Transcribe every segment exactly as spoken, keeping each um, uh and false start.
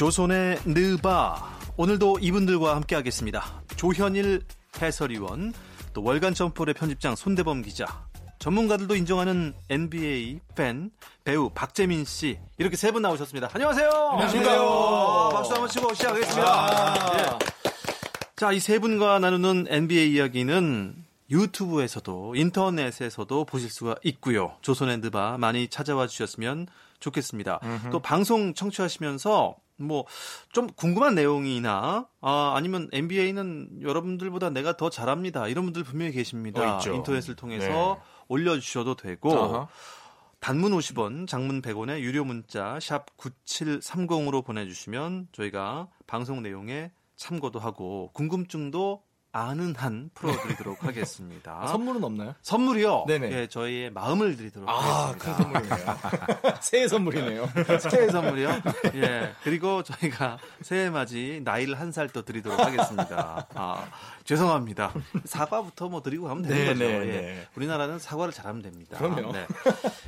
조선의 느바, 오늘도 이분들과 함께하겠습니다. 조현일 해설위원, 또 월간 점프볼의 편집장 손대범 기자, 전문가들도 인정하는 엔비에이 팬, 배우 박재민 씨, 이렇게 세 분 나오셨습니다. 안녕하세요. 안녕하세요. 박수 한번 치고 시작하겠습니다. 아~ 예. 자, 이 세 분과 나누는 엔비에이 이야기는 유튜브에서도 인터넷에서도 보실 수가 있고요. 조선의 느바 많이 찾아와 주셨으면 좋겠습니다. 음흠. 또 방송 청취하시면서 뭐 좀 궁금한 내용이나 아, 아니면 엔비에이는 여러분들보다 내가 더 잘합니다, 이런 분들 분명히 계십니다. 어, 인터넷을 통해서 네. 올려주셔도 되고 어허. 단문 오십 원, 장문 백 원에 유료 문자 샵 구칠삼공으로 보내주시면 저희가 방송 내용에 참고도 하고 궁금증도 아는 한 풀어드리도록 하겠습니다. 아, 선물은 없나요? 선물이요? 네네. 예, 저희의 마음을 드리도록 아, 하겠습니다. 큰 선물이네요. 새해 선물이네요. 새해 선물이요? 예. 그리고 저희가 새해 맞이 나이를 한 살 더 드리도록 하겠습니다. 아, 죄송합니다. 사과부터 뭐 드리고 가면 되는 거죠. 예. 우리나라는 사과를 잘하면 됩니다. 그럼요. 네.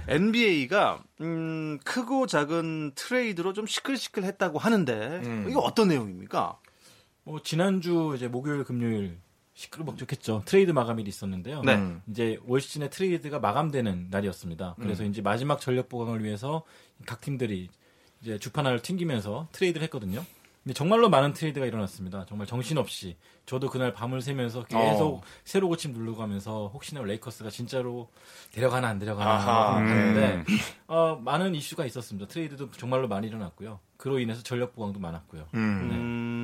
엔비에이가 음, 크고 작은 트레이드로 좀 시끌시끌했다고 하는데 음. 이거 어떤 내용입니까? 뭐 지난주 이제 목요일 금요일 시끌벅적했죠. 트레이드 마감일이 있었는데요. 네. 이제 올 시즌의 트레이드가 마감되는 날이었습니다. 그래서 음. 이제 마지막 전력 보강을 위해서 각 팀들이 이제 주판을 튕기면서 트레이드를 했거든요. 근데 정말로 많은 트레이드가 일어났습니다. 정말 정신없이 저도 그날 밤을 새면서 계속 어. 새로 고침 누르고 하면서 혹시나 레이커스가 진짜로 데려가나 안 데려가나 하는데 음. 어, 많은 이슈가 있었습니다. 트레이드도 정말로 많이 일어났고요. 그로 인해서 전력 보강도 많았고요. 음. 네.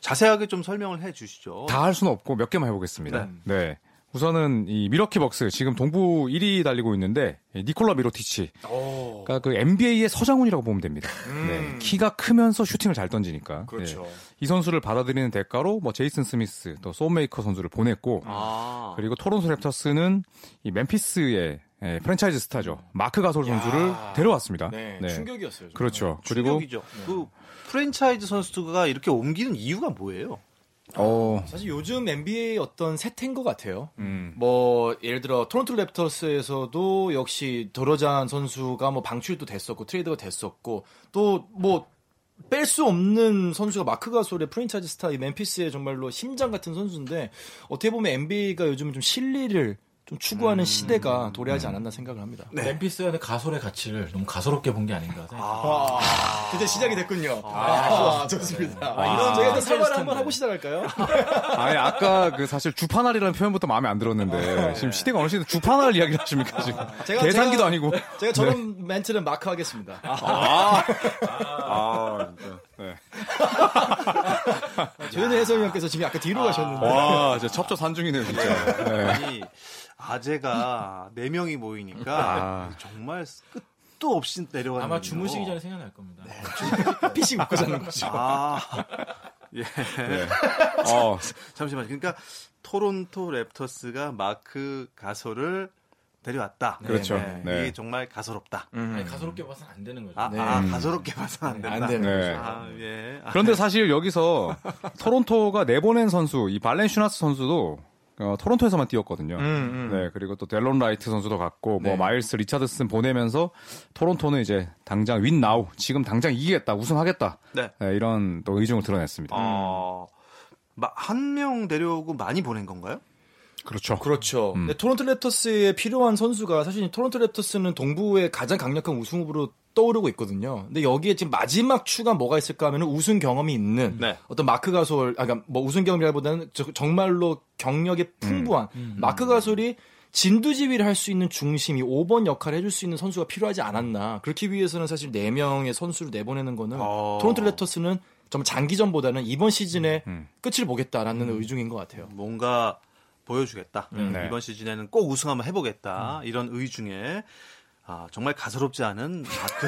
자세하게 좀 설명을 해 주시죠. 다 할 수는 없고 몇 개만 해보겠습니다. 네. 네. 우선은 이 밀워키 벅스 지금 동부 일 위 달리고 있는데 니콜라 미로티치. 오. 그러니까 그 엔비에이의 서장훈이라고 보면 됩니다. 음. 네. 키가 크면서 슈팅을 잘 던지니까. 그렇죠. 네. 이 선수를 받아들이는 대가로 뭐 제이슨 스미스, 또 소메이커 선수를 보냈고 아. 그리고 토론토 랩터스는 이 멤피스의 예, 프랜차이즈 스타죠. 마크 가솔 선수를 야. 데려왔습니다. 네, 네. 충격이었어요. 정말. 그렇죠. 충격이죠. 그리고 그 프랜차이즈 선수가 이렇게 옮기는 이유가 뭐예요? 어. 사실 요즘 엔비에이 어떤 세태인 것 같아요. 음. 뭐 예를 들어 토론토 랩터스에서도 역시 도로잔 선수가 뭐 방출도 됐었고 트레이드가 됐었고 또 뭐 뺄 수 없는 선수가 마크 가솔의 프랜차이즈 스타 이 멤피스의 정말로 심장 같은 선수인데 어떻게 보면 엔비에이가 요즘 좀 실리를 좀 추구하는 음, 시대가 도래하지 음. 않았나 생각을 합니다. 멤피스의 네. 가솔의 가치를 너무 가소롭게 본 게 아닌가 생각합니다. 아~ 이제 시작이 됐군요. 아, 아, 아 좋습니다. 아, 이런 저희가 또 사과를 한번 하고 시작할까요? 아니 아까 그 사실 주판알이라는 표현부터 마음에 안 들었는데 아, 지금 시대가 어느 시대 주판알 이야기를 하십니까 지금? 제가, 계산기도 제가, 아니고. 제가 저런 네. 멘트는 마크하겠습니다. 아, 아, 아, 아 진짜. 네. 조현일 해설위원께서 지금 아까 뒤로 아, 가셨는데. 와, 진짜 첩첩산중이네요 진짜. 네. 아니, 아재가 네 명이 모이니까 아. 정말 끝도 없이 내려가는 아마 주무시기 전에 생각날 겁니다. 네. 피식 먹고 자는 거죠. 아. 예. 네. 어. 잠시만요. 그러니까 토론토 랩터스가 마크 가솔을 데려왔다. 그렇죠. 네. 네. 이게 정말 가소롭다. 음. 아니, 가소롭게 봐서는 안 되는 거죠. 아, 네. 아 가소롭게 봐서는 안 된다. 안 되는 네. 거죠. 아, 예. 그런데 사실 여기서 토론토가 내보낸 선수, 이 발렌슈나스 선수도 어, 토론토에서만 뛰었거든요. 음, 음. 네, 그리고 또 델런 라이트 선수도 갔고, 네. 뭐 마일스 리차드슨 보내면서 토론토는 이제 당장 윈 나우, 지금 당장 이기겠다, 우승하겠다. 네. 네, 이런 또 의중을 드러냈습니다. 어, 한 명 데려오고 많이 보낸 건가요? 그렇죠. 그렇죠. 음. 네, 토론토 랩터스에 필요한 선수가 사실 토론토 랩터스는 동부의 가장 강력한 우승 후보로 떠오르고 있거든요. 근데 여기에 지금 마지막 추가 뭐가 있을까 하면은 우승 경험이 있는 네. 어떤 마크 가솔, 아, 그러니까 뭐 우승 경험이라기보다는 정말로 경력이 풍부한 음. 음. 마크 가솔이 진두지휘를 할 수 있는 중심이 오 번 역할을 해줄 수 있는 선수가 필요하지 않았나. 그렇기 위해서는 사실 네 명의 선수를 내보내는 거는 어. 토론토 랩터스는 좀 장기전보다는 이번 시즌에 음. 끝을 보겠다라는 음. 의중인 것 같아요. 뭔가 보여주겠다. 음, 네. 이번 시즌에는 꼭 우승 한번 해보겠다. 음. 이런 의중에 아, 정말 가소롭지 않은 마크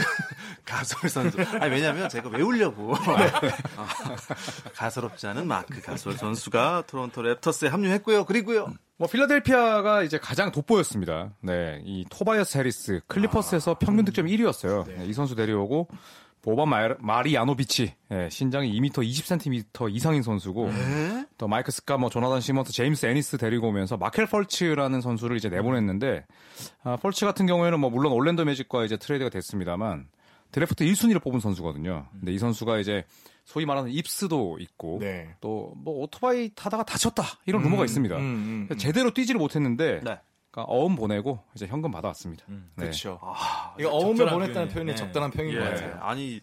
가솔 선수. 아니, 왜냐면 제가 외우려고. 아, 가소롭지 않은 마크 가솔 선수가 토론토 랩터스에 합류했고요. 그리고요. 뭐 필라델피아가 이제 가장 돋보였습니다. 네, 이 토바이어스 해리스 클리퍼스에서 아, 평균 득점 일 위였어요. 네. 이 선수 데려오고. 보바 마리아노비치, 예, 신장이 이 미터 이십 센티미터 이상인 선수고, 에? 또 마이크 스카, 뭐 조나단 시먼스, 제임스 애니스 데리고 오면서 마켈 펄츠라는 선수를 이제 내보냈는데, 아, 펄츠 같은 경우에는 뭐 물론 올랜도 매직과 이제 트레이드가 됐습니다만, 드래프트 일 순위를 뽑은 선수거든요. 근데 이 선수가 이제 소위 말하는 입스도 있고 네. 또 뭐 오토바이 타다가 다쳤다 이런 음, 루머가 있습니다. 음, 음, 제대로 뛰지를 못했는데 네. 그러니까 어음 보내고 이제 현금 받아왔습니다. 음, 네. 그렇죠. 아, 이거 어음을 보냈다는 표현이 네. 적절한 표현인 예. 것 같아요. 아니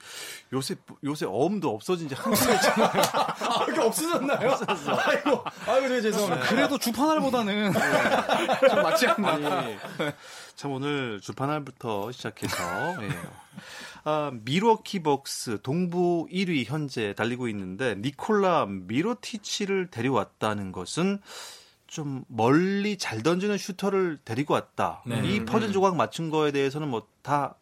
요새 요새 어음도 없어진 지 한참 됐잖아요. 아, 그게 없어졌나요? 없어졌어. 아이고, 아이고 되게 죄송합니다. 그래도 주판알보다는 네. 좀 맞지 않나. 아니, 참 오늘 주판알부터 시작해서. 네. 아, 밀워키 벅스 동부 일 위 현재 달리고 있는데 니콜라 미로티치를 데려왔다는 것은 좀 멀리 잘 던지는 슈터를 데리고 왔다. 네. 이 퍼즐 조각 맞춘 거에 대해서는 뭐 다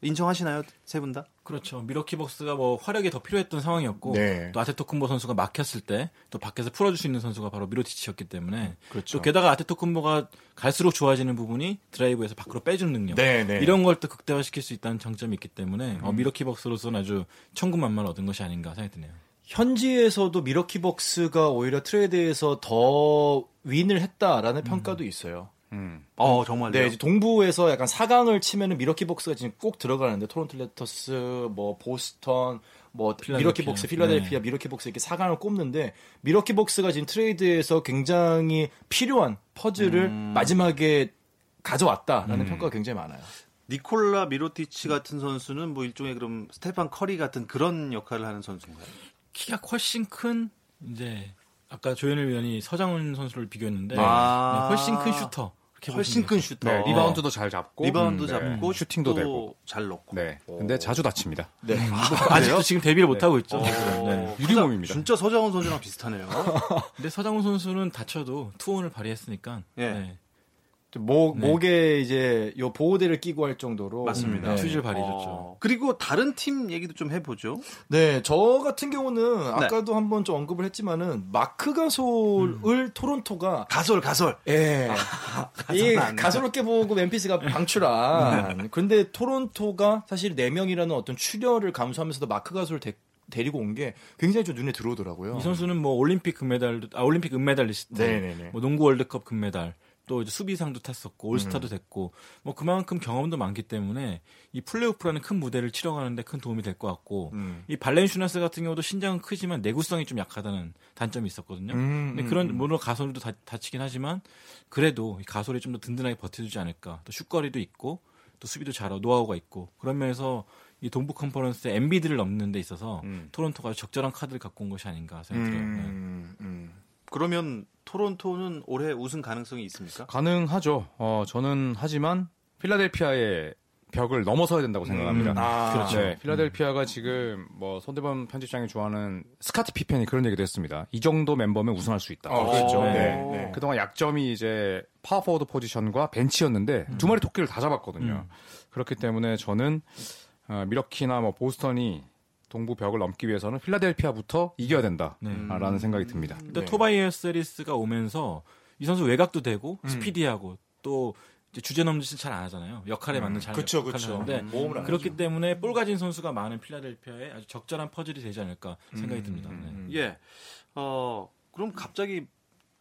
인정하시나요? 세 분 다? 그렇죠. 밀워키 벅스가 뭐 화력이 더 필요했던 상황이었고 네. 또 아테토콤보 선수가 막혔을 때 또 밖에서 풀어줄 수 있는 선수가 바로 미로티치였기 때문에 그렇죠. 또 게다가 아테토콤보가 갈수록 좋아지는 부분이 드라이브에서 밖으로 빼주는 능력 네, 네. 이런 걸 또 극대화시킬 수 있다는 장점이 있기 때문에 음. 어, 밀워키 벅스로서는 아주 천군만마를 얻은 것이 아닌가 생각이 드네요. 현지에서도 밀워키 벅스가 오히려 트레이드에서 더 윈을 했다라는 음. 평가도 있어요. 음. 어, 정말요? 네, 이제 동부에서 약간 사 강을 치면은 미러키 복스가 지금 꼭 들어가는데 토론토 랩터스, 뭐 보스턴, 뭐 미러키 복스, 필라델피아, 네. 미러키 복스 이렇게 사 강을 꼽는데 미러키 복스가 지금 트레이드에서 굉장히 필요한 퍼즐을 음. 마지막에 가져왔다라는 음. 평가가 굉장히 많아요. 니콜라 미로티치 같은 선수는 뭐 일종의 그럼 스테판 커리 같은 그런 역할을 하는 선수인가요? 키가 훨씬 큰 이제 아까 조현일 위원이 서장훈 선수를 비교했는데 아~ 훨씬 큰 슈터. 훨씬 큰 슈터. 네, 리바운드도 잘 잡고, 리바운드 음, 잡고, 네. 슈팅도 되고, 잘 넣고. 네. 근데 자주 다칩니다. 네. 아, 아직도 지금 데뷔를 못 하고 있죠. 네. 네. 유리몸입니다. 진짜 서장훈 선수랑 비슷하네요. 근데 서장훈 선수는 다쳐도 투혼을 발휘했으니까. 네. 네. 목 네. 목에 이제 요 보호대를 끼고 할 정도로 맞습니다. 투질 네. 발휘했죠. 어. 그리고 다른 팀 얘기도 좀 해보죠. 네, 저 같은 경우는 네. 아까도 한번 좀 언급을 했지만은 마크 가솔을 음. 토론토가 가솔 가솔. 예, 아, 이 가솔을 깨보고 멤피스가 방출한. 그런데 토론토가 사실 네 명이라는 어떤 출혈을 감수하면서도 마크 가솔 대. 데리고 온 게 굉장히 좀 눈에 들어오더라고요. 이 선수는 뭐 올림픽 금메달, 아 올림픽 은메달리스트, 네네네. 뭐 농구 월드컵 금메달. 또 이제 수비상도 탔었고 올스타도 음. 됐고 뭐 그만큼 경험도 많기 때문에 이 플레이오프라는 큰 무대를 치러가는데 큰 도움이 될 것 같고 음. 이 발렌슈나스 같은 경우도 신장은 크지만 내구성이 좀 약하다는 단점이 있었거든요. 음, 근데 그런 물론 가솔도 다, 다치긴 하지만 그래도 이 가솔이 좀 더 든든하게 버텨주지 않을까. 또 슛거리도 있고 또 수비도 잘하고 노하우가 있고 그런 면에서 이 동부 컨퍼런스의 엠비드를 넘는 데 있어서 음. 토론토가 적절한 카드를 갖고 온 것이 아닌가 생각해요. 음, 네. 음. 그러면 토론토는 올해 우승 가능성이 있습니까? 가능하죠. 어, 저는 하지만 필라델피아의 벽을 넘어서야 된다고 생각합니다. 음, 아, 그렇죠. 네, 필라델피아가 지금 뭐 손대범 편집장이 좋아하는 스카티 피펜이 그런 얘기도 했습니다. 이 정도 멤버면 우승할 수 있다. 어, 그렇죠. 네. 네. 네. 그동안 약점이 이제 파워포워드 포지션과 벤치였는데 음. 두 마리 토끼를 다 잡았거든요. 음. 그렇기 때문에 저는 어, 밀워키나 뭐 보스턴이 동부 벽을 넘기 위해서는 필라델피아부터 이겨야 된다라는 네. 생각이 듭니다. 근데 네. 토바이어스 해리스가 오면서 이 선수 외곽도 되고 음. 스피디하고 또 주제 넘치는 잘 안 하잖아요. 역할에 음. 맞는 잘 그쵸, 그쵸. 하는데 음. 그렇기 하죠. 때문에 볼 가진 선수가 많은 필라델피아에 아주 적절한 퍼즐이 되지 않을까 생각이 듭니다. 음. 네. 예, 어, 그럼 갑자기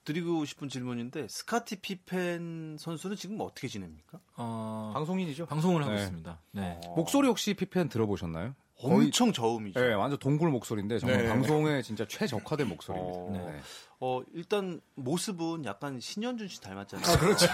드리고 싶은 질문인데 스카티 피펜 선수는 지금 어떻게 지냅니까? 어, 방송인이죠. 방송을 하고 네. 있습니다. 네. 어. 목소리 혹시 피펜 들어보셨나요? 엄청 저음이죠. 네, 완전 동굴 목소리인데 정말 네. 방송에 진짜 최적화된 목소리입니다. 어, 네. 어, 일단 모습은 약간 신현준 씨 닮았잖아요. 아, 그렇죠.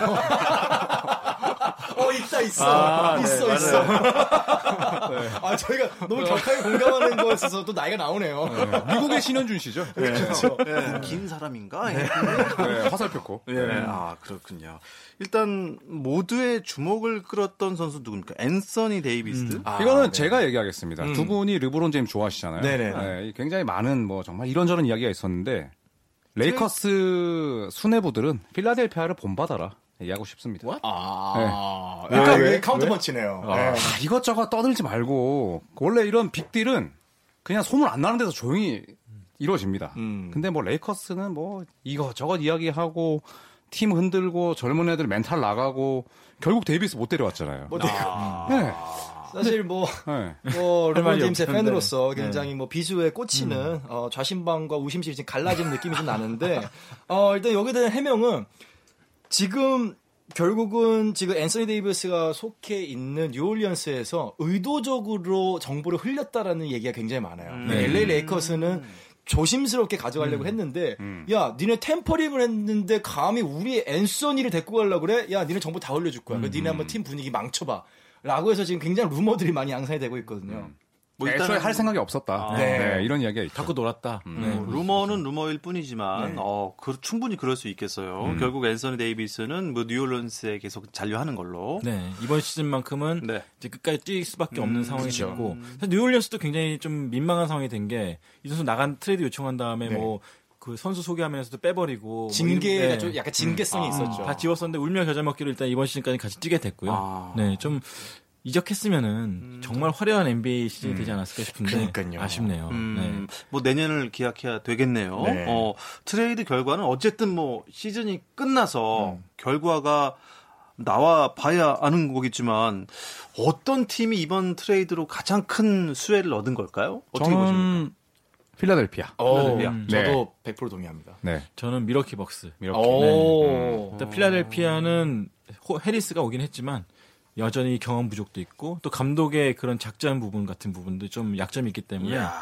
어, 있다 있어. 아, 있어 네, 있어. 네. 아, 저희가 너무 격하게 공감하는 거에 있어서 또 나이가 나오네요. 네. 미국의 신현준 씨죠. 네. 그렇죠. 네. 긴 사람인가? 네. 네, 화살 폈고. 네. 네. 아, 그렇군요. 일단 모두의 주목을 끌었던 선수 누굽니까? 앤서니 데이비스. 음. 아, 이거는 네. 제가 얘기하겠습니다. 음. 두 분이 르브론 제임스 좋아하시잖아요. 네네. 네, 굉장히 많은 뭐 정말 이런저런 이야기가 있었는데 레이커스 수뇌부들은 필라델피아를 본받아라 얘기하고 싶습니다. What? 아, 네. 왜, 왜, 왜 카운트펀치네요. 아, 네. 아, 이것저것 떠들지 말고 원래 이런 빅딜은 그냥 소문 안 나는 데서 조용히 이루어집니다. 음. 근데 뭐 레이커스는 뭐 이것저것 이야기하고. 팀 흔들고 젊은 애들 멘탈 나가고 결국 데이비스 못 데려왔잖아요. 뭐, 아~ 네. 사실 뭐, 네. 뭐 르브론 제임스의 팬으로서 굉장히 네. 뭐 비수에 꽂히는 음. 어, 좌심방과 우심실이 지금 갈라지는 느낌이 좀 나는데 어, 일단 여기에 대한 해명은 지금 결국은 지금 앤서니 데이비스가 속해 있는 뉴올리언스에서 의도적으로 정보를 흘렸다라는 얘기가 굉장히 많아요. 음. 엘에이 레이커스는 조심스럽게 가져가려고 음. 했는데 음. 야, 니네 템퍼링을 했는데 감히 우리 앤서니를 데리고 가려고 그래? 야, 니네 정보 다 올려줄 거야. 음. 그래서 니네 한번 팀 분위기 망쳐봐. 라고 해서 지금 굉장히 루머들이 많이 양산이 되고 있거든요. 음. 뭐 애초에 할 생각이 없었다. 아, 네. 네, 이런 이야기가 있죠. 갖고 놀았다. 음. 네. 뭐, 루머는 루머일 뿐이지만, 네. 어, 그, 충분히 그럴 수 있겠어요. 음. 결국 앤서니 데이비스는 뭐 뉴올리언스에 계속 잔류하는 걸로. 네, 이번 시즌만큼은 네. 이제 끝까지 뛸 수밖에 음, 없는 상황이 그렇죠. 됐고, 사실 뉴올리언스도 굉장히 좀 민망한 상황이 된 게, 이 선수 나간 트레이드 요청한 다음에 네. 뭐, 그 선수 소개하면서도 빼버리고 징계가 네. 좀 약간 징계성이 음. 있었죠. 아, 다 지웠었는데 울며 겨자 먹기로 일단 이번 시즌까지 같이 뛰게 됐고요. 아. 네, 좀. 이적했으면은 음. 정말 화려한 엔비에이 시즌이 음. 되지 않았을까 싶은데 그러니까요. 아쉽네요. 음. 네. 뭐 내년을 기약해야 되겠네요. 네. 어, 트레이드 결과는 어쨌든 뭐 시즌이 끝나서 음. 결과가 나와 봐야 아는 거겠지만 어떤 팀이 이번 트레이드로 가장 큰 수혜를 얻은 걸까요? 어떻게 저는... 보십니까? 필라델피아. 필라델피아. 음, 저도 네. 백 퍼센트 동의합니다. 네. 저는 미러키 벅스. 미러키. 네. 일단 필라델피아는 호, 해리스가 오긴 했지만 여전히 경험 부족도 있고 또 감독의 그런 작전 부분 같은 부분도 좀 약점이 있기 때문에 이야.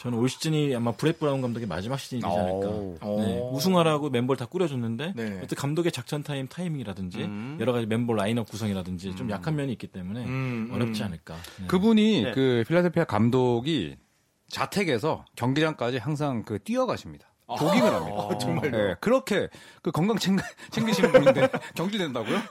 저는 올 시즌이 아마 브렛 브라운 감독의 마지막 시즌이 되지 않을까. 네, 우승하라고 멤버를 다 꾸려줬는데 네. 감독의 작전 타임 타이밍이라든지 음. 여러 가지 멤버 라인업 구성이라든지 음. 좀 약한 면이 있기 때문에 음. 어렵지 않을까. 네. 그분이 네. 그 필라델피아 감독이 자택에서 경기장까지 항상 그 뛰어가십니다. 조깅을 합니다. 아, 정말요? 네, 그렇게 그 건강 챙, 챙기시는 분인데 경질된다고요? 네.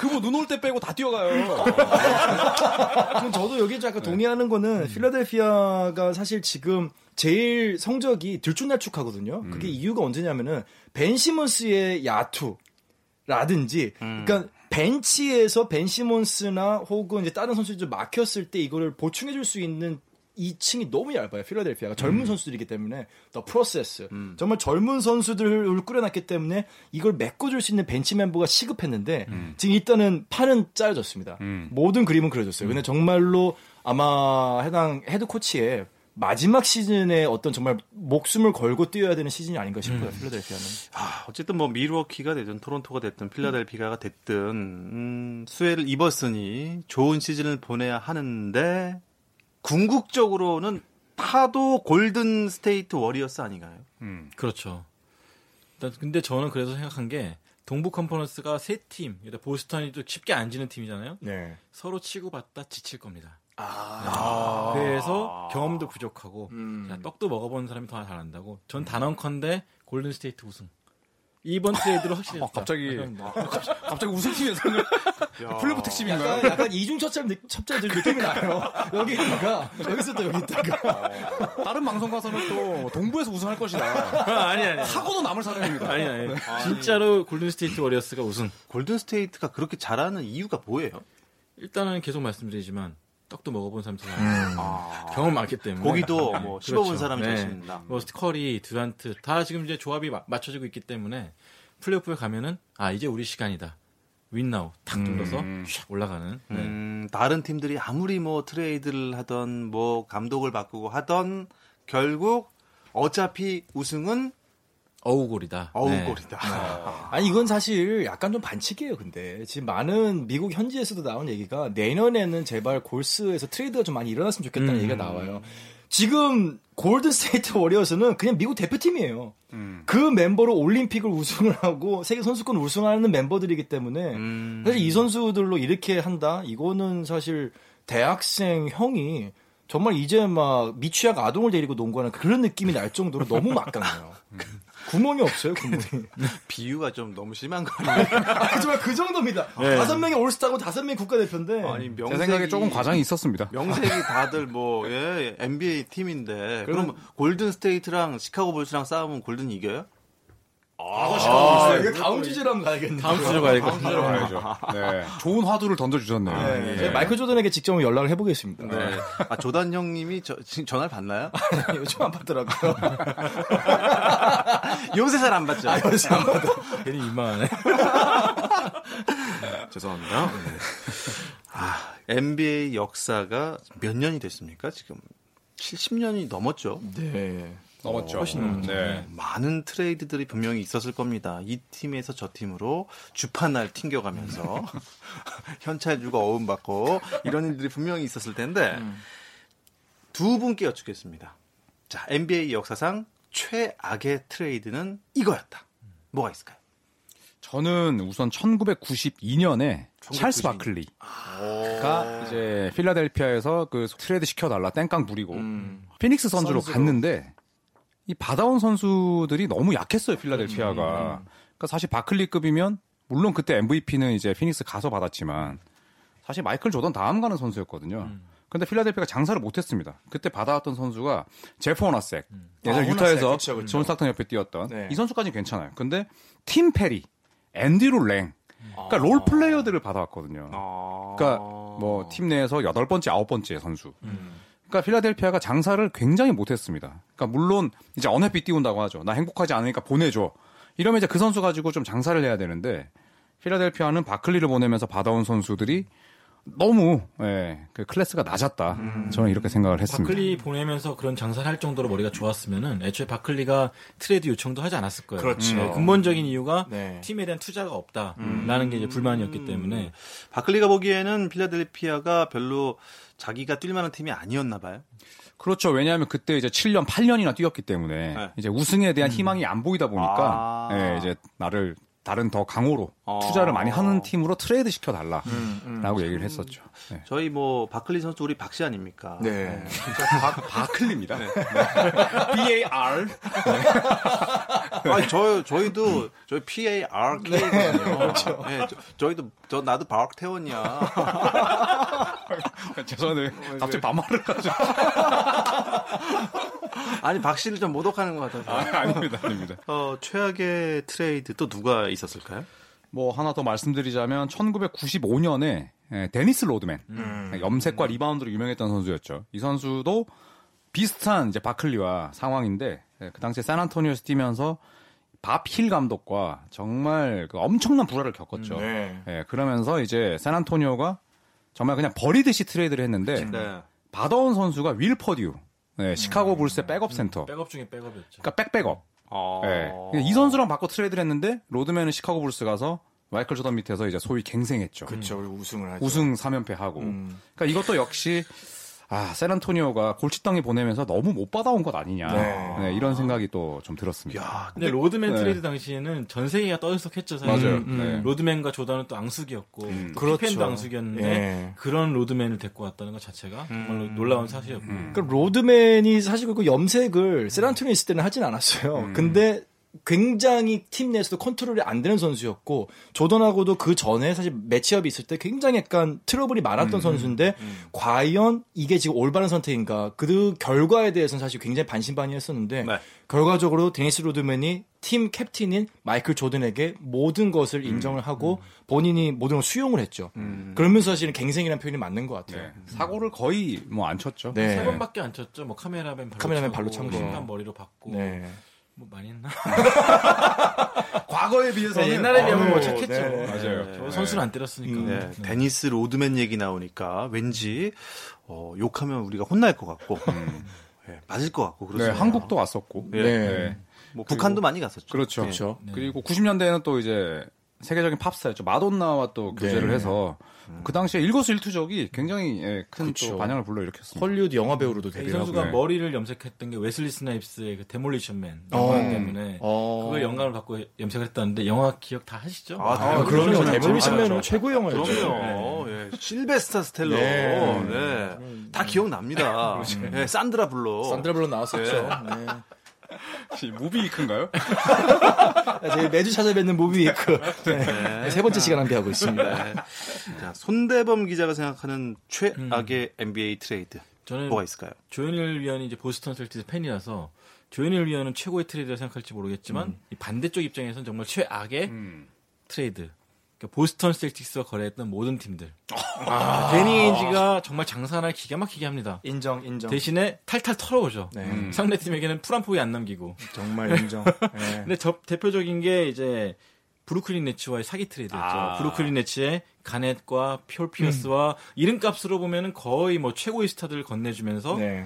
그거 눈 올 때 빼고 다 뛰어가요. 그럼 저도 여기에 약간 동의하는 거는 음. 필라델피아가 사실 지금 제일 성적이 들쭉날쭉하거든요. 음. 그게 이유가 언제냐면은 벤 시몬스의 야투라든지 음. 그러니까 벤치에서 벤 시몬스나 혹은 이제 다른 선수들 막혔을 때 이거를 보충해줄 수 있는 이 층이 너무 얇아요. 필라델피아가 젊은 음. 선수들이기 때문에 더 프로세스 음. 정말 젊은 선수들을 꾸려놨기 때문에 이걸 메꿔줄 수 있는 벤치 멤버가 시급했는데 음. 지금 일단은 판은 짜여졌습니다. 음. 모든 그림은 그려졌어요. 음. 근데 정말로 아마 해당 헤드코치의 마지막 시즌에 어떤 정말 목숨을 걸고 뛰어야 되는 시즌이 아닌가 싶어요. 음. 필라델피아는. 아, 어쨌든 뭐 밀워키가 되든 토론토가 됐든 필라델피아가 됐든 음, 수혜를 입었으니 좋은 시즌을 보내야 하는데 궁극적으로는 파도 골든 스테이트 워리어스 아닌가요? 음, 그렇죠. 근데 저는 그래서 생각한 게 동부 컨퍼런스가 세 팀, 보스턴이 또 쉽게 안 지는 팀이잖아요. 네. 서로 치고 받다 지칠 겁니다. 아. 네. 그래서 경험도 부족하고 음. 떡도 먹어보는 사람이 더 잘한다고. 전 단언컨대 골든 스테이트 우승. 이번 트레이드로 확실히. 아, 갑자기, 갑자기, 갑자기 우승팀에서. 플레이오프 특집인가요? 약간, 약간 이중첩자들 느낌이 나요. 여기 있다가, 여기서 또 여기 있다가. 어, 다른 방송 가서는 또 동부에서 우승할 것이다. 아, 아니, 아니. 하고도 남을 사람입니다. 아니, 아니. 아, 진짜로 골든스테이트 워리어스가 우승. 골든스테이트가 그렇게 잘하는 이유가 뭐예요? 일단은 계속 말씀드리지만, 떡도 먹어본 사람 잘 알아요. 아, 경험 많기 때문에. 고기도 뭐 씹어본 그렇죠. 사람이 자신다. 네. 뭐 커리, 듀란트 다 지금 이제 조합이 마, 맞춰지고 있기 때문에 플레이오프에 가면은 아 이제 우리 시간이다. 윈나우 탁 눌러서 음. 올라가는. 네. 음, 다른 팀들이 아무리 뭐 트레이드를 하던 뭐 감독을 바꾸고 하던 결국 어차피 우승은. 어우골이다. 어우골이다. 네. 아. 아니 이건 사실 약간 좀 반칙이에요. 근데 지금 많은 미국 현지에서도 나온 얘기가 내년에는 제발 골스에서 트레이드가 좀 많이 일어났으면 좋겠다는 음. 얘기가 나와요. 지금 골든스테이트 워리어스는 그냥 미국 대표팀이에요. 음. 그 멤버로 올림픽을 우승을 하고 세계 선수권 우승하는 멤버들이기 때문에 음. 사실 이 선수들로 이렇게 한다. 이거는 사실 대학생 형이 정말 이제 막 미취학 아동을 데리고 농구하는 그런 느낌이 날 정도로 너무 막강해요. 음. 구멍이 없어요, 구멍이. 비유가 좀 너무 심한 거 아니에요? 하지만 그 정도입니다. 다섯 네. 명이 올스타고 다섯 명이 국가대표인데. 아니, 명색이, 제 생각에 조금 과장이 있었습니다. 명색이 다들 뭐, 예, 엔비에이 팀인데. 그럼, 그럼 골든 스테이트랑 시카고 볼스랑 싸우면 골든이 이겨요? 아, 시카고 볼스. 이거 다음 주제로 한번 가야겠네요. 다음 주제로 가야겠네요. 다음 주제로 가야죠. 네. 좋은 화두를 던져주셨네요. 네. 네. 네. 마이클 조던에게 직접 연락을 해보겠습니다. 네. 네. 아, 조던 형님이 저, 지금 전화를 받나요? 요즘 안 받더라고요. 요새 잘 안 받죠. 아, 요새 안 받아. 괜히 이만하네. 죄송합니다. 네. 아, 엔비에이 역사가 몇 년이 됐습니까? 지금 칠십 년이 넘었죠. 네. 넘었죠. 훨씬 넘었죠. 음, 네. 많은 트레이드들이 분명히 있었을 겁니다. 이 팀에서 저 팀으로 주판을 튕겨가면서 현찰주가 어음받고 이런 일들이 분명히 있었을 텐데 음. 두 분께 여쭙겠습니다. 자, 엔비에이 역사상 최악의 트레이드는 이거였다. 뭐가 있을까요? 저는 우선 천구백구십이 년에 찰스 바클리가 아~ 이제 필라델피아에서 그 트레이드 시켜달라 땡깡 부리고 음. 피닉스 선수로 선수로. 갔는데 이 받아온 선수들이 너무 약했어요, 필라델피아가. 음. 그러니까 사실 바클리급이면 물론 그때 엠브이피는 이제 피닉스 가서 받았지만 사실 마이클 조던 다음 가는 선수였거든요. 음. 근데 필라델피아가 장사를 못했습니다. 그때 받아왔던 선수가 제프 호나섹, 음. 예전 아, 유타에서 존 스타턴 옆에 뛰었던 네. 이 선수까지는 괜찮아요. 근데 팀 페리, 앤디 루 랭, 그러니까 아. 롤 플레이어들을 받아왔거든요. 아. 그러니까 뭐 팀 내에서 여덟 번째, 아홉 번째 선수. 음. 그러니까 필라델피아가 장사를 굉장히 못했습니다. 그러니까 물론 이제 언해피 띄운다고 하죠. 나 행복하지 않으니까 보내줘. 이러면 이제 그 선수 가지고 좀 장사를 해야 되는데 필라델피아는 바클리를 보내면서 받아온 선수들이 너무 예, 그 클래스가 낮았다. 음. 저는 이렇게 생각을 했습니다. 바클리 보내면서 그런 장사를 할 정도로 머리가 좋았으면은 애초에 바클리가 트레이드 요청도 하지 않았을 거예요. 그렇죠. 네, 근본적인 이유가 네. 팀에 대한 투자가 없다라는 음. 게 이제 불만이었기 음. 때문에 바클리가 보기에는 필라델피아가 별로 자기가 뛸 만한 팀이 아니었나 봐요. 그렇죠. 왜냐하면 그때 이제 칠 년, 팔 년이나 뛰었기 때문에 네. 이제 우승에 대한 음. 희망이 안 보이다 보니까 아. 예, 이제 나를 다른 더 강호로 아~ 투자를 많이 하는 팀으로 트레이드 시켜달라라고 음, 음. 얘기를 했었죠. 네. 저희 뭐 바클리 선수 우리 박씨 아닙니까? 네, 네. 바, 바클리입니다. 네. 비 에이 알. 네. 아니 저 저희도 저희 피 에이 알 케이거든요. 그렇죠. 네, 저, 저희도 저 나도 바크 태원이야. 죄송해요. 갑자기 반말을 하죠. 아니 박씨를 좀 모독하는 것 같아서. 아, 아닙니다, 아닙니다. 어, 최악의 트레이드 또 누가 있었을까요? 뭐 하나 더 말씀드리자면 천구백구십오 년에 데니스 로드맨 음. 염색과 리바운드로 유명했던 선수였죠. 이 선수도 비슷한 이제 바클리와 상황인데 그 당시에 샌안토니오에서 뛰면서 밥 힐 감독과 정말 그 엄청난 불화를 겪었죠. 음, 네. 예, 그러면서 이제 샌안토니오가 정말 그냥 버리듯이 트레이드를 했는데 네. 받아온 선수가 윌 퍼듀 네, 시카고 음, 불스의 백업 센터. 음, 백업 중에 백업이었죠. 그러니까 백백업. 아~ 네. 이 선수랑 바꿔 트레이드를 했는데 로드맨은 시카고 불스 가서 마이클 조던 밑에서 이제 소위 갱생했죠. 그렇죠. 우승을 하죠. 우승 삼 연패하고. 음. 그러니까 이것도 역시 아, 샌안토니오가 골칫덩이 보내면서 너무 못 받아온 것 아니냐. 네. 네, 이런 생각이 또 좀 들었습니다. 야, 근데, 근데 로드맨 네. 트레이드 당시에는 전 세계가 떠들썩했죠. 사실. 맞아요. 음, 네. 로드맨과 조던은 또 앙숙이었고 음. 또 그렇죠. 피펜도 앙숙이었는데 네. 그런 로드맨을 데리고 왔다는 것 자체가 음. 정말로 놀라운 사실이었고. 음. 그러니까 로드맨이 사실 그 염색을 샌안토니오 있을 때는 하진 않았어요. 음. 근데 굉장히 팀 내에서도 컨트롤이 안 되는 선수였고 조던하고도 그 전에 사실 매치업이 있을 때 굉장히 약간 트러블이 많았던 음, 선수인데 음. 과연 이게 지금 올바른 선택인가 그 결과에 대해서는 사실 굉장히 반신반의했었는데 네. 결과적으로 데니스 로드맨이 팀 캡틴인 마이클 조던에게 모든 것을 인정을 하고 음, 음. 본인이 모든 걸 수용을 했죠. 음. 그러면서 사실은 갱생이라는 표현이 맞는 것 같아요. 네. 사고를 거의 뭐 안 쳤죠. 네. 세 번밖에 안 쳤죠. 뭐 카메라맨 발로 카메라맨 차고, 발로 찬 거. 심판 머리로 받고. 네. 뭐 많이 했나? 과거에 비해서 네, 옛날에 비하면 뭐 착했죠. 네, 맞아요. 네, 저 선수는 안 때렸으니까. 네, 네. 데니스 로드맨 얘기 나오니까 왠지 어, 욕하면 우리가 혼날 것 같고 음. 네, 맞을 것 같고 그렇습니다. 네, 한국도 왔었고, 네. 네. 네. 뭐 북한도 많이 갔었죠. 그렇죠. 그렇죠. 네. 그리고 구십 년대에는 또 이제 세계적인 팝스타였죠. 마돈나와 또 교제를 네. 해서 음. 그 당시에 일거수일투족이 굉장히 예, 큰 그렇죠. 또 반향을 불러일으켰습니다. 헐리우드 영화 배우로도 데뷔하고. 이 선수가 네. 머리를 염색했던 게 웨슬리 스나이프스의 그 데몰리션맨 영화 어. 때문에 어. 그걸 영감을 받고 염색을 했다는데 영화 기억 다 하시죠? 아, 아, 아 그럼요. 데몰리션맨은 최고의 영화였죠. 그럼요. 네. 네. 실베스터 스탤론. 네. 네. 네. 다 기억납니다. 네. 산드라 블록. 산드라 블록 나왔었죠. 네. 네. 무비위크인가요? 저희 매주 찾아뵙는 무비위크 네. 네. 세 번째 시간 함께하고 있습니다. 네. 자, 손대범 기자가 생각하는 최악의 음. 엔비에이 트레이드 저는 뭐가 있을까요? 조현일 위원이 이제 보스턴 셀틱스 팬이라서 조현일 위원은 최고의 트레이드라 생각할지 모르겠지만 음. 이 반대쪽 입장에서는 정말 최악의 음. 트레이드. 그러니까 보스턴 셀틱스와 거래했던 모든 팀들. 아, 데니인지가 정말 장사를 기가 막히게 합니다. 인정, 인정. 대신에 탈탈 털어오죠. 네. 음. 상대팀에게는 풀 한 포기 안 남기고. 정말 인정. 네. 근데 저, 대표적인 게 이제 브루클린 네츠와의 사기 트레이드였죠. 아. 브루클린 네츠의 가넷과 폴 피어스와 음. 이름값으로 보면은 거의 뭐 최고의 스타들을 건네주면서 네.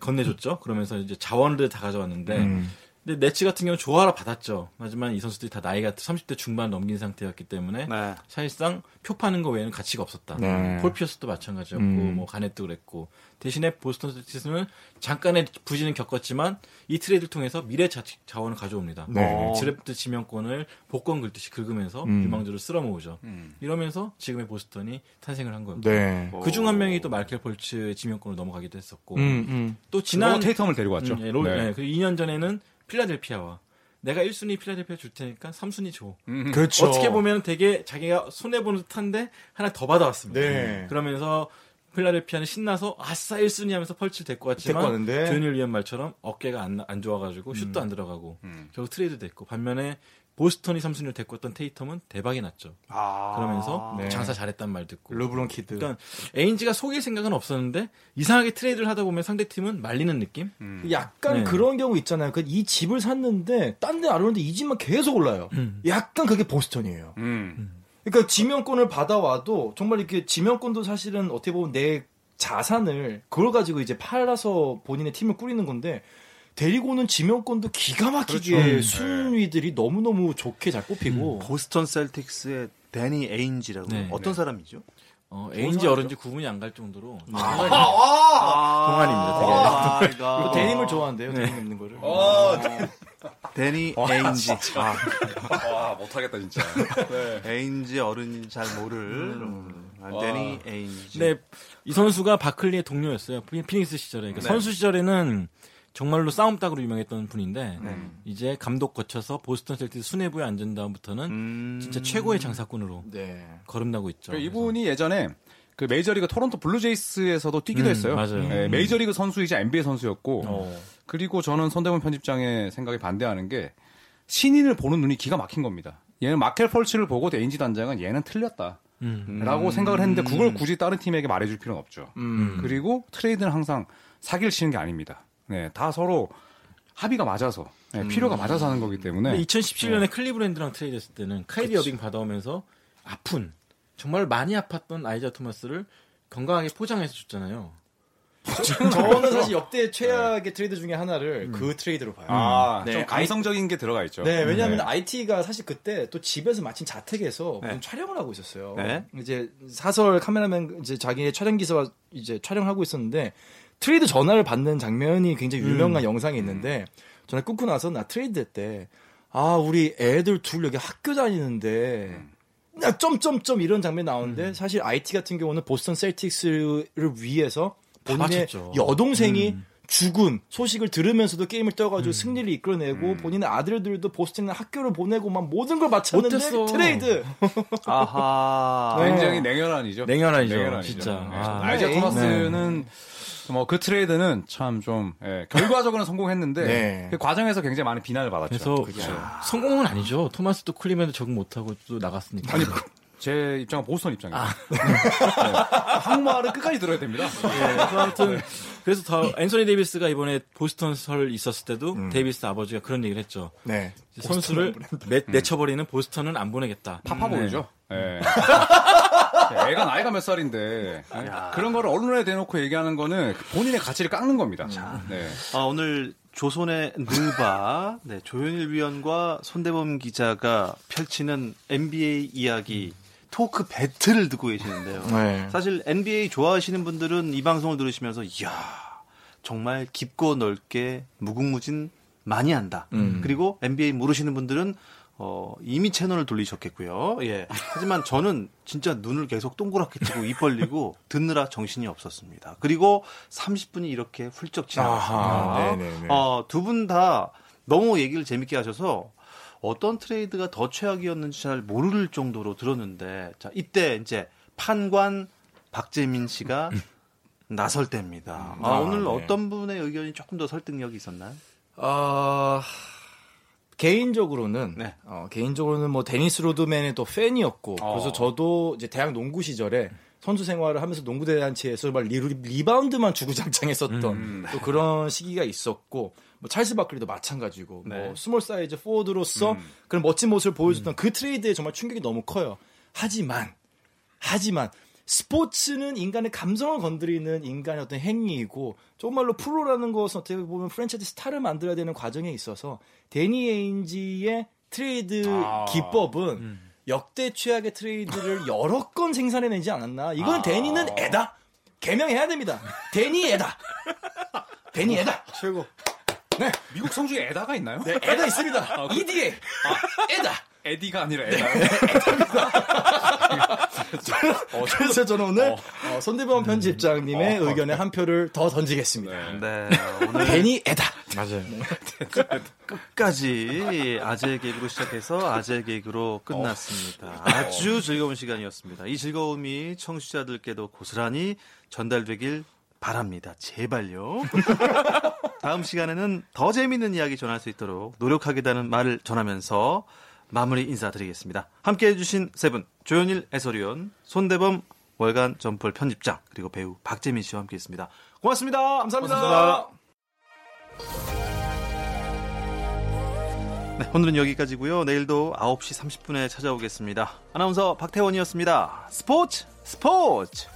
건네줬죠. 그러면서 이제 자원을 다 가져왔는데 음. 근데 네츠 같은 경우는 조화를 받았죠. 하지만 이 선수들이 다 나이가 삼십 대 중반 넘긴 상태였기 때문에 네. 사실상 표 파는 거 외에는 가치가 없었다. 네. 폴 피어스도 마찬가지였고 음. 뭐 가넷도 그랬고 대신에 보스턴 셀틱스는 잠깐의 부진은 겪었지만 이 트레이드를 통해서 미래 자, 자원을 가져옵니다. 네. 드래프트 지명권을 복권 긁듯이 긁으면서 음. 유망주를 쓸어 모으죠. 음. 이러면서 지금의 보스턴이 탄생을 한 겁니다. 네. 그중 한 명이 또 마이클 폴츠의 지명권으로 넘어가기도 했었고 음, 음. 또 지난 테이텀을 데리고 왔죠. 음, 예, 로, 네. 네. 그리고 이 년 전에는 필라델피아와 내가 일 순위 필라델피아 줄 테니까 삼 순위 줘. 음, 그렇죠. 어떻게 보면 되게 자기가 손해보는 듯한데 하나 더 받아왔습니다. 네. 그러면서 필라델피아는 신나서 아싸 일 순위 하면서 펄치를 데리고 왔지만 조현일 위원 말처럼 어깨가 안, 안 좋아가지고 슛도 음. 안 들어가고 음. 결국 트레이드 됐고 반면에 보스턴이 삼 순위를 데리고 왔던 테이텀은 대박이 났죠. 아~ 그러면서 네. 장사 잘했단 말 듣고 르브론 키드. 그러니까 에인지가 속일 생각은 없었는데 이상하게 트레이드를 하다 보면 상대 팀은 말리는 느낌. 음. 약간 네. 그런 경우 있잖아요. 그 이 집을 샀는데 딴 데 안 오는데 이 집만 계속 올라요. 음. 약간 그게 보스턴이에요. 음. 음. 그러니까 지명권을 받아와도 정말 이렇게 지명권도 사실은 어떻게 보면 내 자산을 그걸 가지고 이제 팔아서 본인의 팀을 꾸리는 건데. 데리고 오는 지명권도 기가 막히게 그렇죠. 순위들이 네. 너무너무 좋게 잘 뽑히고 음. 보스턴 셀틱스의 데니 에인지라고 네. 어떤 네. 사람이죠? 어, 에인지 어른지 구분이 안 갈 정도로 아~ 아~ 동안입니다. 되게. 아~ 데님을 좋아한대요. 네. 데님 입는 거를. 어, 아~ 데니 아, 에인지. 아, 와, 못하겠다 진짜. 네. 에인지 어른인 잘 모를. 음. 아, 데니 에인지. 네, 이 선수가 바클리의 동료였어요. 피닉스 시절에. 그러니까 네. 선수 시절에는 정말로 싸움 따구로 유명했던 분인데 음. 이제 감독 거쳐서 보스턴 셀틱스 수뇌부에 앉은 다음부터는 음. 진짜 최고의 장사꾼으로 네. 거듭나고 있죠. 그러니까 이분이 예전에 그 메이저리그 토론토 블루제이스에서도 뛰기도 음, 했어요. 맞아요. 네, 메이저리그 선수이자 엔비에이 선수였고 어. 그리고 저는 손대범 편집장의 생각에 반대하는 게 신인을 보는 눈이 기가 막힌 겁니다. 얘는 마켈 펄츠를 보고 에인지 단장은 얘는 틀렸다. 음. 라고 생각을 했는데 그걸 굳이 다른 팀에게 말해줄 필요는 없죠. 음. 그리고 트레이드는 항상 사기를 치는 게 아닙니다. 네, 다 서로 합의가 맞아서 네, 음. 필요가 맞아서 하는 거기 때문에 이천십칠 년에 네. 클리브랜드랑 트레이드했을 때는 카이리 어빙 받아오면서 아픈 정말 많이 아팠던 아이자 토마스를 건강하게 포장해서 줬잖아요. 저는 사실 역대 최악의 네. 트레이드 중에 하나를 음. 그 트레이드로 봐요. 아, 네. 좀 감성적인 게 들어가 있죠. 네, 왜냐하면 네. 아이티가 사실 그때 또 집에서 마침 자택에서 네. 촬영을 하고 있었어요. 네. 이제 사설 카메라맨 이제 자기의 촬영 기사와 이제 촬영하고 있었는데. 트레이드 전화를 받는 장면이 굉장히 유명한 음. 영상이 있는데 전화 끊고 나서 나 트레이드 했대. 아 우리 애들 둘 여기 학교 다니는데 나 점점점 이런 장면 나오는데 음. 사실 아이티 같은 경우는 보스턴 셀틱스를 위해서 본인의 여동생이 음. 죽은 소식을 들으면서도 게임을 떠가지고 음. 승리를 이끌어내고 음. 본인의 아들들도 보스턴에 학교를 보내고 막 모든 걸 바쳤는데 못했어. 트레이드. 아하. 네. 굉장히 냉혈한이죠. 냉혈한이죠. 냉혈한이죠. 진짜. 아. 아이자 토마스는 뭐 그 트레이드는 참 좀 예, 결과적으로는 성공했는데 네. 그 과정에서 굉장히 많은 비난을 받았죠. 그래서 아... 성공은 아니죠. 토마스도 클리브랜드 적응 못하고 또 나갔으니까. 아니 제 입장은 보스턴 입장이에요. 아. 네. 한국말은 끝까지 들어야 됩니다. 네, 그래서 아무튼 네. 그래서 더 앤서니 데이비스가 이번에 보스턴 설 있었을 때도 음. 데이비스 아버지가 그런 얘기를 했죠. 네. 선수를 내, 내쳐버리는 보스턴은 안 보내겠다. 파파볼이죠. 음, 네. 네. 애가 나이가 몇 살인데 야. 그런 거를 언론에 대놓고 얘기하는 거는 본인의 가치를 깎는 겁니다. 네. 아, 오늘 조선의 누바 네, 조현일 위원과 손대범 기자가 펼치는 엔비에이 이야기 토크 배틀을 듣고 계시는데요. 네. 사실 엔비에이 좋아하시는 분들은 이 방송을 들으시면서 이야 정말 깊고 넓게 무궁무진 많이 한다. 음. 그리고 엔비에이 모르시는 분들은 어, 이미 채널을 돌리셨겠고요. 예. 하지만 저는 진짜 눈을 계속 동그랗게 뜨고 입 벌리고 듣느라 정신이 없었습니다. 그리고 삼십 분이 이렇게 훌쩍 지나갔습니다. 어, 두 분 다 너무 얘기를 재밌게 하셔서 어떤 트레이드가 더 최악이었는지 잘 모를 정도로 들었는데, 자, 이때 이제 판관 박재민 씨가 나설 때입니다. 아, 아, 오늘 네. 어떤 분의 의견이 조금 더 설득력이 있었나요? 아. 어... 개인적으로는 네. 어, 개인적으로는 뭐 데니스 로드맨의 또 팬이었고 어. 그래서 저도 이제 대학 농구 시절에 선수 생활을 하면서 농구 대단체에서 막 리, 리바운드만 주구장창했었던 음. 또 그런 시기가 있었고 뭐 찰스 바클리도 마찬가지고 네. 뭐 스몰 사이즈 포워드로서 음. 그런 멋진 모습을 보여줬던 음. 그 트레이드에 정말 충격이 너무 커요. 하지만 하지만 스포츠는 인간의 감성을 건드리는 인간의 어떤 행위이고, 정말로 프로라는 것은 어떻게 보면 프랜차이즈 스타를 만들어야 되는 과정에 있어서 데니 에인지의 트레이드 아. 기법은 음. 역대 최악의 트레이드를 여러 건 생산해내지 않았나. 이건 아. 데니는 애다. 개명해야 됩니다. 데니 애다. 데니 애다. 최고. 네. 미국 성주에 에다가 있나요? 네, 에다 있습니다. 아, 그... 이디에. 아, 에다. 에디가 아니라 에다. 네, 에다입니다. 저는, 어, 그래서 저는 오늘 어. 어, 손대범 편집장님의 어, 의견에 어. 한 표를 더 던지겠습니다. 네. 네, 오늘 데니 에다. 맞아요. 네. 끝까지 아재 개그로 시작해서 아재 개그로 끝났습니다. 어. 아주 즐거운 시간이었습니다. 이 즐거움이 청취자들께도 고스란히 전달되길 바랍니다. 제발요. 다음 시간에는 더 재미있는 이야기 전할 수 있도록 노력하겠다는 말을 전하면서 마무리 인사드리겠습니다. 함께해 주신 세 분, 조현일 해설위원, 손대범 월간 점퍼 편집장, 그리고 배우 박재민 씨와 함께했습니다. 고맙습니다. 감사합니다. 고맙습니다. 네, 오늘은 여기까지고요. 내일도 아홉 시 삼십 분에 찾아오겠습니다. 아나운서 박태원이었습니다. 스포츠 스포츠.